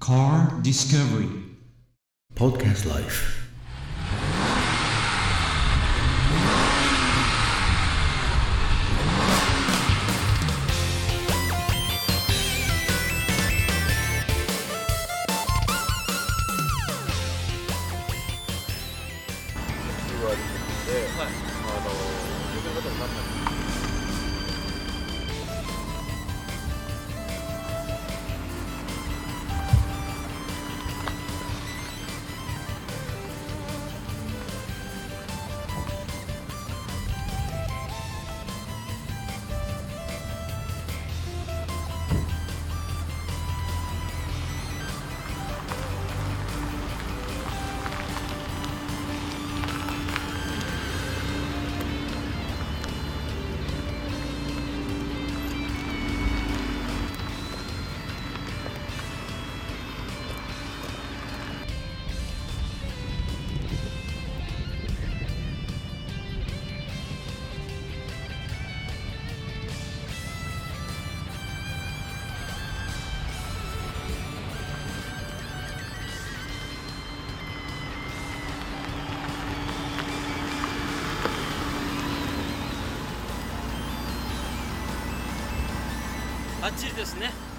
Car Discovery Podcast Life。 言われてきて、はい、呼べることになったんです。バッチリですね。